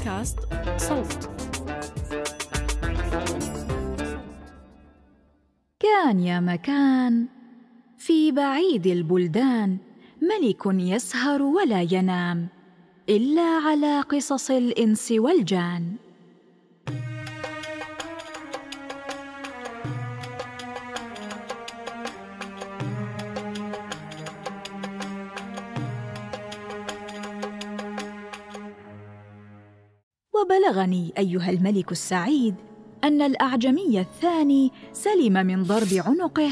بودكاست صوت. كان يا مكان في بعيد البلدان ملك يسهر ولا ينام إلا على قصص الإنس والجان. وبلغني أيها الملك السعيد أن الأعجمي الثاني سلم من ضرب عنقه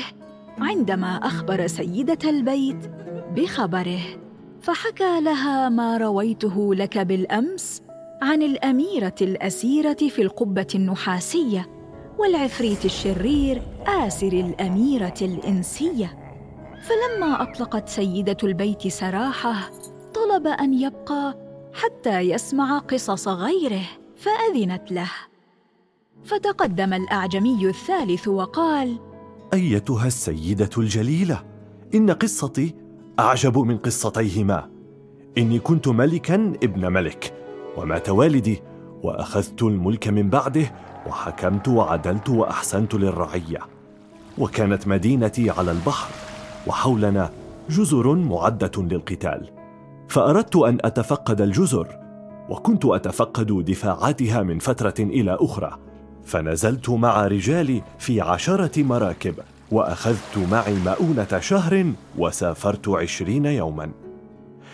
عندما أخبر سيدة البيت بخبره، فحكى لها ما رويته لك بالأمس عن الأميرة الأسيرة في القبة النحاسية والعفريت الشرير آسر الأميرة الإنسية. فلما أطلقت سيدة البيت سراحه طلب أن يبقى حتى يسمع قصص غيره، فأذنت له. فتقدم الأعجمي الثالث وقال: أيتها السيدة الجليلة، إن قصتي أعجب من قصتيهما. إني كنت ملكاً ابن ملك، ومات والدي، وأخذت الملك من بعده، وحكمت وعدلت وأحسنت للرعية. وكانت مدينتي على البحر، وحولنا جزر معدة للقتال، فأردت أن أتفقد الجزر، وكنت أتفقد دفاعاتها من فترة إلى أخرى، فنزلت مع رجالي في 10 مراكب، وأخذت معي مؤونة شهر، وسافرت 20 يوما.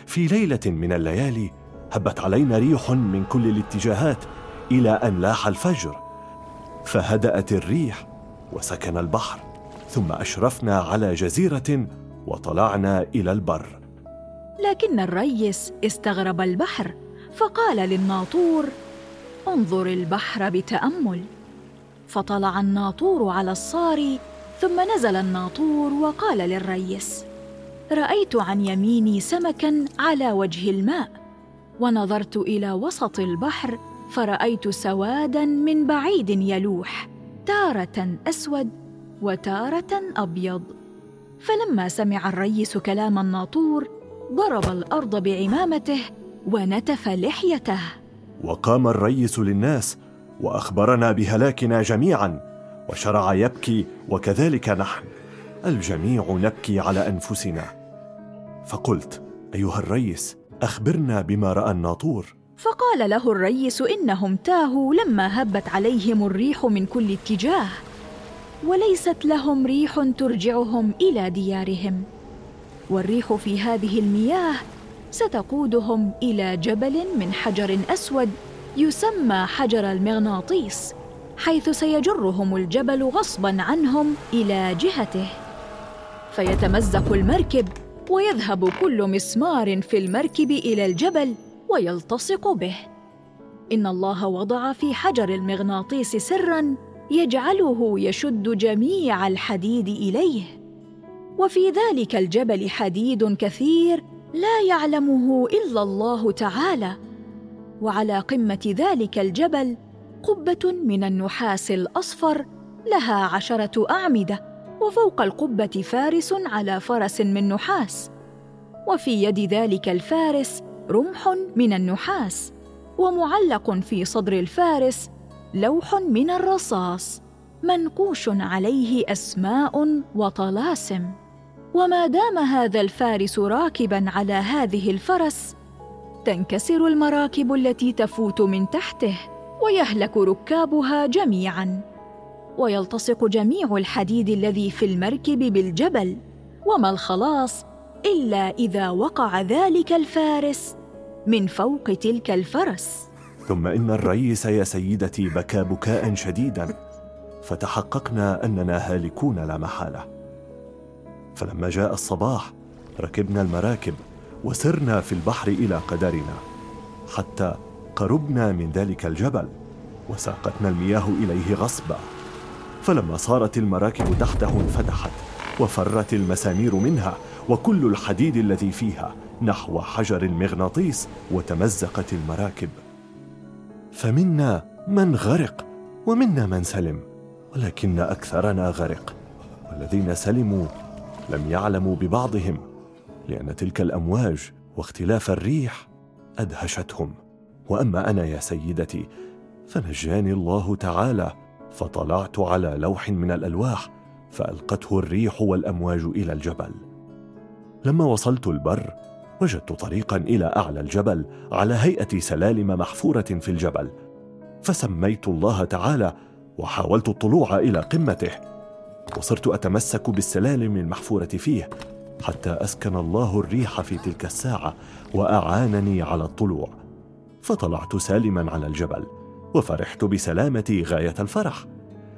في ليلة من الليالي هبت علينا ريح من كل الاتجاهات إلى أن لاح الفجر، فهدأت الريح وسكن البحر، ثم أشرفنا على جزيرة وطلعنا إلى البر. لكن الريس استغرب البحر، فقال للناطور: انظر البحر بتأمل. فطلع الناطور على الصاري، ثم نزل الناطور وقال للريس: رأيت عن يميني سمكاً على وجه الماء، ونظرت إلى وسط البحر فرأيت سواداً من بعيد يلوح، تارة أسود وتارة أبيض. فلما سمع الريس كلام الناطور ضرب الأرض بعمامته ونتف لحيته. وقام الريس للناس وأخبرنا بهلاكنا جميعاً، وشرع يبكي، وكذلك نحن الجميع نبكي على أنفسنا. فقلت: أيها الريس، أخبرنا بما رأى الناطور. فقال له الريس: إنهم تاهوا لما هبت عليهم الريح من كل اتجاه، وليست لهم ريح ترجعهم إلى ديارهم، والريح في هذه المياه ستقودهم إلى جبل من حجر أسود يسمى حجر المغناطيس، حيث سيجرهم الجبل غصباً عنهم إلى جهته، فيتمزق المركب، ويذهب كل مسمار في المركب إلى الجبل ويلتصق به. إن الله وضع في حجر المغناطيس سراً يجعله يشد جميع الحديد إليه، وفي ذلك الجبل حديد كثير لا يعلمه إلا الله تعالى، وعلى قمة ذلك الجبل قبة من النحاس الأصفر لها 10 أعمدة، وفوق القبة فارس على فرس من نحاس، وفي يد ذلك الفارس رمح من النحاس، ومعلق في صدر الفارس لوح من الرصاص منقوش عليه أسماء وطلاسم. وما دام هذا الفارس راكباً على هذه الفرس تنكسر المراكب التي تفوت من تحته، ويهلك ركابها جميعاً، ويلتصق جميع الحديد الذي في المركب بالجبل، وما الخلاص إلا إذا وقع ذلك الفارس من فوق تلك الفرس. ثم إن الرئيس يا سيدتي بكى بكاءً شديداً، فتحققنا أننا هالكون لا محالة. فلما جاء الصباح ركبنا المراكب وسرنا في البحر إلى قدرنا، حتى قربنا من ذلك الجبل، وساقتنا المياه إليه غصبا. فلما صارت المراكب تحته انفتحت، وفرت المسامير منها، وكل الحديد الذي فيها نحو حجر المغناطيس، وتمزقت المراكب، فمنا من غرق ومنا من سلم، ولكن أكثرنا غرق، والذين سلموا لم يعلموا ببعضهم، لأن تلك الأمواج واختلاف الريح أدهشتهم، وأما أنا يا سيدتي فنجاني الله تعالى، فطلعت على لوح من الألواح فألقته الريح والأمواج إلى الجبل. لما وصلت البر وجدت طريقا إلى أعلى الجبل على هيئة سلالم محفورة في الجبل، فسميت الله تعالى وحاولت الطلوع إلى قمته، وصرت أتمسك بالسلالم المحفورة فيه حتى أسكن الله الريح في تلك الساعة وأعانني على الطلوع، فطلعت سالما على الجبل وفرحت بسلامتي غاية الفرح،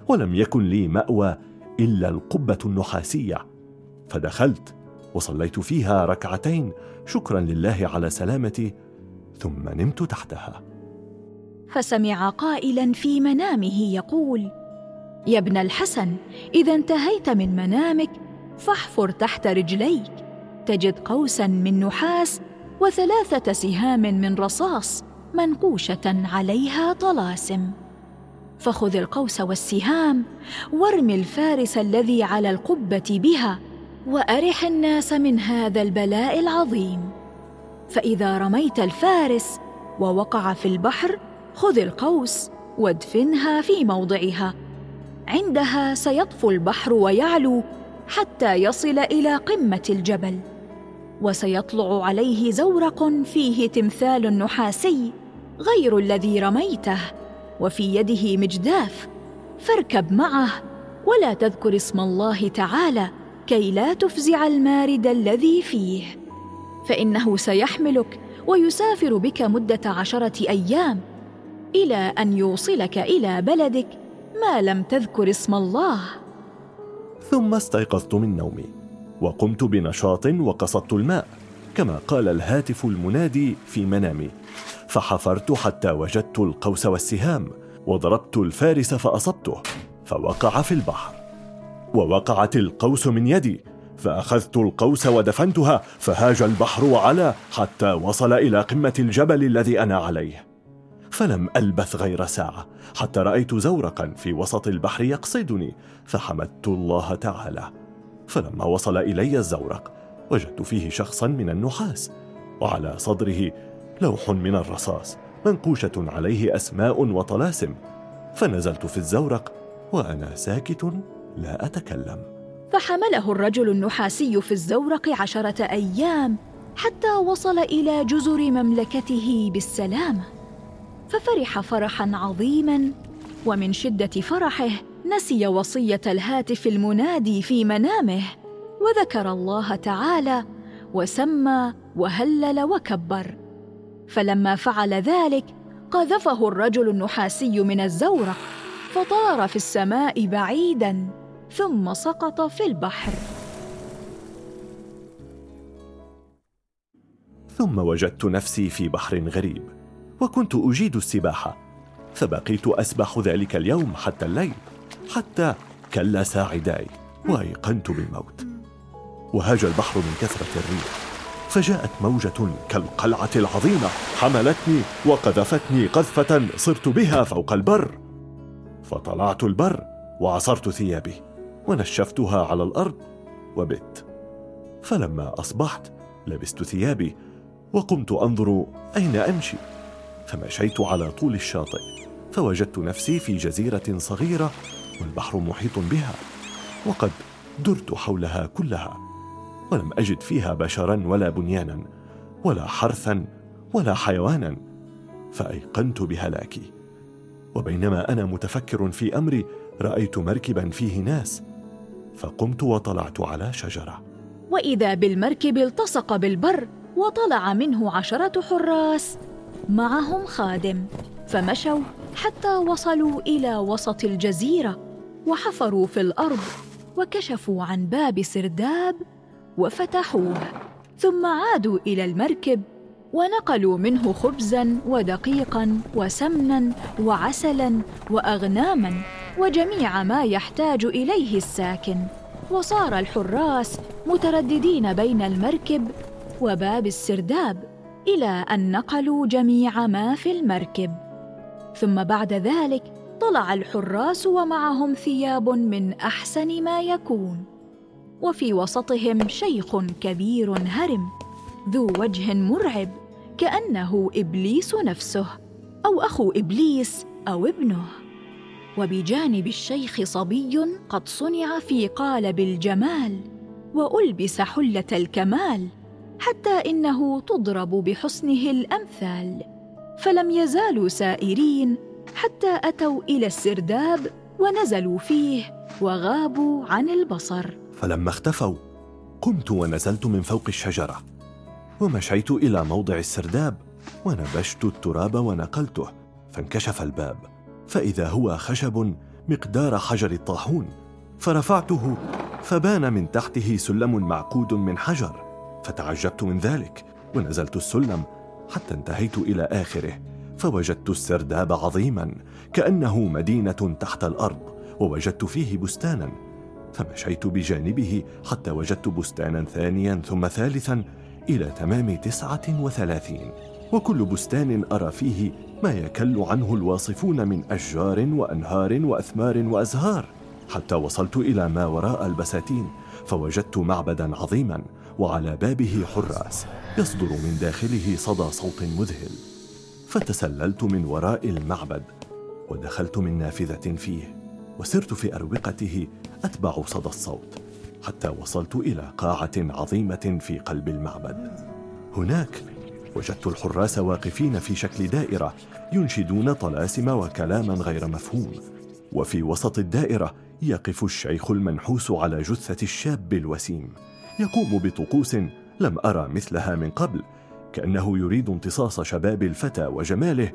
ولم يكن لي مأوى إلا القبة النحاسية، فدخلت وصليت فيها ركعتين شكرا لله على سلامتي، ثم نمت تحتها. فسمع قائلا في منامه يقول: يا ابن الحسن، إذا انتهيت من منامك فاحفر تحت رجليك تجد قوسا من نحاس وثلاثة سهام من رصاص منقوشة عليها طلاسم، فخذ القوس والسهام وارمي الفارس الذي على القبة بها وأرح الناس من هذا البلاء العظيم، فإذا رميت الفارس ووقع في البحر خذ القوس وادفنها في موضعها، عندها سيطفو البحر ويعلو حتى يصل إلى قمة الجبل، وسيطلع عليه زورق فيه تمثال نحاسي غير الذي رميته وفي يده مجداف، فاركب معه ولا تذكر اسم الله تعالى كي لا تفزع المارد الذي فيه، فإنه سيحملك ويسافر بك مدة 10 أيام إلى أن يوصلك إلى بلدك ما لم تذكر اسم الله. ثم استيقظت من نومي وقمت بنشاط وقصدت الماء كما قال الهاتف المنادي في منامي، فحفرت حتى وجدت القوس والسهام وضربت الفارس فأصبته فوقع في البحر، ووقعت القوس من يدي فأخذت القوس ودفنتها، فهاج البحر وعلا حتى وصل إلى قمة الجبل الذي أنا عليه، فلم ألبث غير ساعة حتى رأيت زورقا في وسط البحر يقصدني، فحمدت الله تعالى، فلما وصل إلي الزورق وجدت فيه شخصا من النحاس وعلى صدره لوح من الرصاص منقوشة عليه أسماء وطلاسم، فنزلت في الزورق وأنا ساكت لا أتكلم. فحمله الرجل النحاسي في الزورق 10 أيام حتى وصل إلى جزر مملكته بالسلامة، ففرح فرحاً عظيماً، ومن شدة فرحه نسي وصية الهاتف المنادي في منامه، وذكر الله تعالى وسمى وهلل وكبر، فلما فعل ذلك قذفه الرجل النحاسي من الزورق فطار في السماء بعيداً ثم سقط في البحر. ثم وجدت نفسي في بحر غريب وكنت أجيد السباحة، فبقيت أسبح ذلك اليوم حتى الليل حتى كلا ساعداي وأيقنت بالموت، وهاج البحر من كثرة الريح، فجاءت موجة كالقلعة العظيمة حملتني وقذفتني قذفة صرت بها فوق البر، فطلعت البر وعصرت ثيابي ونشفتها على الأرض وبت، فلما أصبحت لبست ثيابي وقمت أنظر أين أمشي، فمشيت على طول الشاطئ فوجدت نفسي في جزيرة صغيرة والبحر محيط بها، وقد درت حولها كلها ولم أجد فيها بشرا ولا بنيانا ولا حرثا ولا حيوانا، فأيقنت بهلاكي، وبينما أنا متفكر في أمري رأيت مركبا فيه ناس، فقمت وطلعت على شجرة، وإذا بالمركب التصق بالبر وطلع منه 10 حراس معهم خادم، فمشوا حتى وصلوا إلى وسط الجزيرة وحفروا في الأرض وكشفوا عن باب سرداب وفتحوه، ثم عادوا إلى المركب ونقلوا منه خبزاً ودقيقاً وسمناً وعسلاً وأغناماً وجميع ما يحتاج إليه الساكن، وصار الحراس مترددين بين المركب وباب السرداب إلى أن نقلوا جميع ما في المركب، ثم بعد ذلك طلع الحراس ومعهم ثياب من أحسن ما يكون، وفي وسطهم شيخ كبير هرم ذو وجه مرعب كأنه إبليس نفسه أو أخو إبليس أو ابنه. وبجانب الشيخ صبي قد صنع في قالب الجمال وألبس حلة الكمال، حتى إنه تضرب بحسنه الأمثال. فلم يزالوا سائرين حتى أتوا إلى السرداب ونزلوا فيه وغابوا عن البصر. فلما اختفوا قمت ونزلت من فوق الشجرة ومشيت إلى موضع السرداب ونبشت التراب ونقلته، فانكشف الباب فإذا هو خشب مقدار حجر الطاحون، فرفعته فبان من تحته سلم معقود من حجر، فتعجبت من ذلك ونزلت السلم حتى انتهيت إلى آخره، فوجدت السرداب عظيما كأنه مدينة تحت الأرض، ووجدت فيه بستانا، فمشيت بجانبه حتى وجدت بستانا ثانيا ثم ثالثا إلى تمام 39، وكل بستان أرى فيه ما يكل عنه الواصفون من أشجار وأنهار وأثمار وأزهار، حتى وصلت إلى ما وراء البساتين، فوجدت معبدا عظيما وعلى بابه حراس يصدر من داخله صدى صوت مذهل، فتسللت من وراء المعبد ودخلت من نافذة فيه، وسرت في أروقته أتبع صدى الصوت حتى وصلت إلى قاعة عظيمة في قلب المعبد. هناك وجدت الحراس واقفين في شكل دائرة ينشدون طلاسم وكلاما غير مفهوم، وفي وسط الدائرة يقف الشيخ المنحوس على جثة الشاب الوسيم، يقوم بطقوس لم أرى مثلها من قبل، كأنه يريد امتصاص شباب الفتى وجماله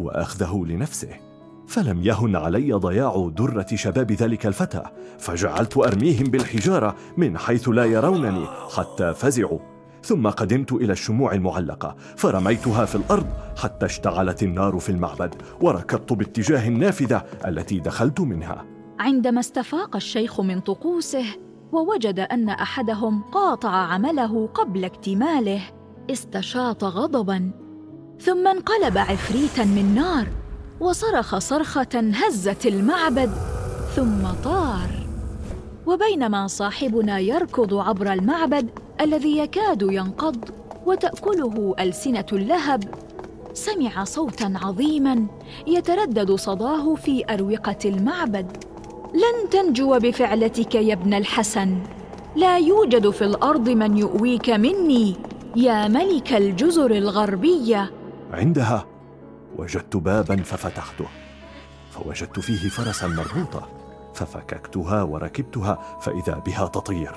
وأخذه لنفسه. فلم يهن علي ضياع درة شباب ذلك الفتى، فجعلت أرميهم بالحجارة من حيث لا يرونني حتى فزعوا، ثم قدمت إلى الشموع المعلقة فرميتها في الأرض حتى اشتعلت النار في المعبد، وركضت باتجاه النافذة التي دخلت منها. عندما استفاق الشيخ من طقوسه ووجد أن أحدهم قاطع عمله قبل اكتماله، استشاط غضباً، ثم انقلب عفريتاً من نار وصرخ صرخة هزت المعبد ثم طار. وبينما صاحبنا يركض عبر المعبد الذي يكاد ينقض وتأكله ألسنة اللهب، سمع صوتاً عظيماً يتردد صداه في أروقة المعبد: لن تنجو بفعلتك يا ابن الحسن، لا يوجد في الأرض من يؤويك مني يا ملك الجزر الغربية. عندها وجدت بابا ففتحته، فوجدت فيه فرسا مربوطة، ففككتها وركبتها فإذا بها تطير.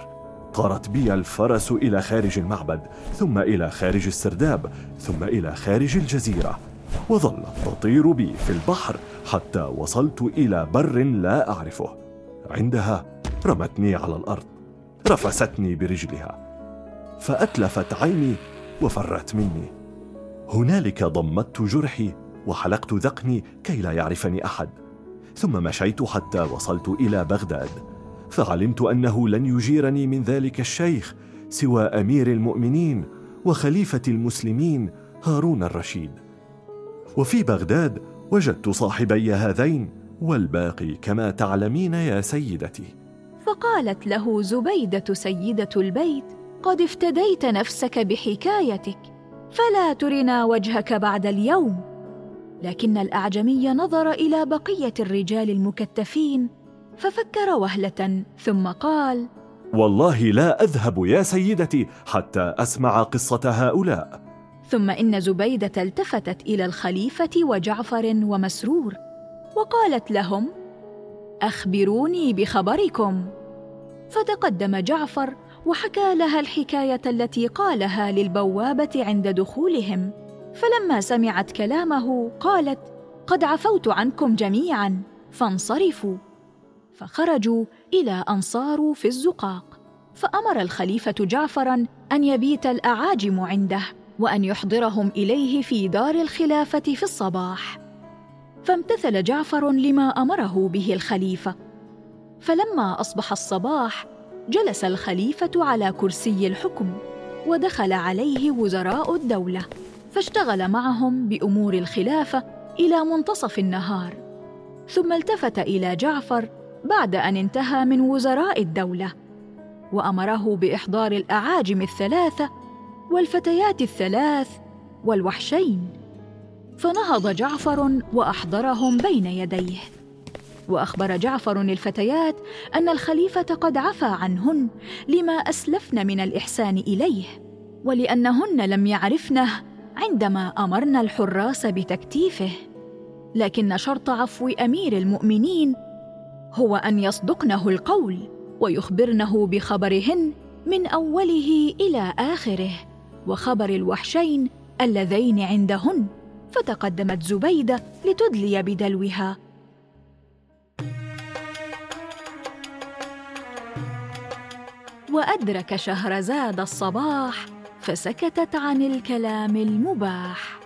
طارت بي الفرس إلى خارج المعبد، ثم إلى خارج السرداب، ثم إلى خارج الجزيرة، وظلت تطير بي في البحر حتى وصلت إلى بر لا أعرفه. عندها رمتني على الأرض، رفستني برجلها فأتلفت عيني وفرت مني. هنالك ضمدت جرحي وحلقت ذقني كي لا يعرفني أحد، ثم مشيت حتى وصلت إلى بغداد، فعلمت أنه لن يجيرني من ذلك الشيخ سوى أمير المؤمنين وخليفة المسلمين هارون الرشيد. وفي بغداد وجدت صاحبي هذين والباقي كما تعلمين يا سيدتي. فقالت له زبيدة سيدة البيت: قد افتديت نفسك بحكايتك، فلا ترنا وجهك بعد اليوم. لكن الأعجمي نظر إلى بقية الرجال المكتفين ففكر وهلة ثم قال: والله لا أذهب يا سيدتي حتى أسمع قصة هؤلاء. ثم إن زبيدة التفتت إلى الخليفة وجعفر ومسرور وقالت لهم: أخبروني بخبركم. فتقدم جعفر وحكى لها الحكاية التي قالها للبوابة عند دخولهم، فلما سمعت كلامه قالت: قد عفوت عنكم جميعاً فانصرفوا. فخرجوا إلى أن صاروا في الزقاق، فأمر الخليفة جعفراً أن يبيت الأعاجم عنده وأن يحضرهم إليه في دار الخلافة في الصباح. فامتثل جعفر لما أمره به الخليفة. فلما أصبح الصباح جلس الخليفة على كرسي الحكم، ودخل عليه وزراء الدولة، فاشتغل معهم بأمور الخلافة إلى منتصف النهار، ثم التفت إلى جعفر بعد أن انتهى من وزراء الدولة وأمره بإحضار الأعاجم الثلاثة والفتيات الثلاث والوحشين. فنهض جعفر وأحضرهم بين يديه، وأخبر جعفر الفتيات أن الخليفة قد عفى عنهن لما أسلفن من الإحسان إليه، ولأنهن لم يعرفنه عندما أمرن الحراس بتكتيفه، لكن شرط عفو أمير المؤمنين هو أن يصدقنه القول ويخبرنه بخبرهن من أوله إلى آخره وخبر الوحشين اللذين عندهن. فتقدمت زبيدة لتدلي بدلوها. وأدرك شهرزاد الصباح فسكتت عن الكلام المباح.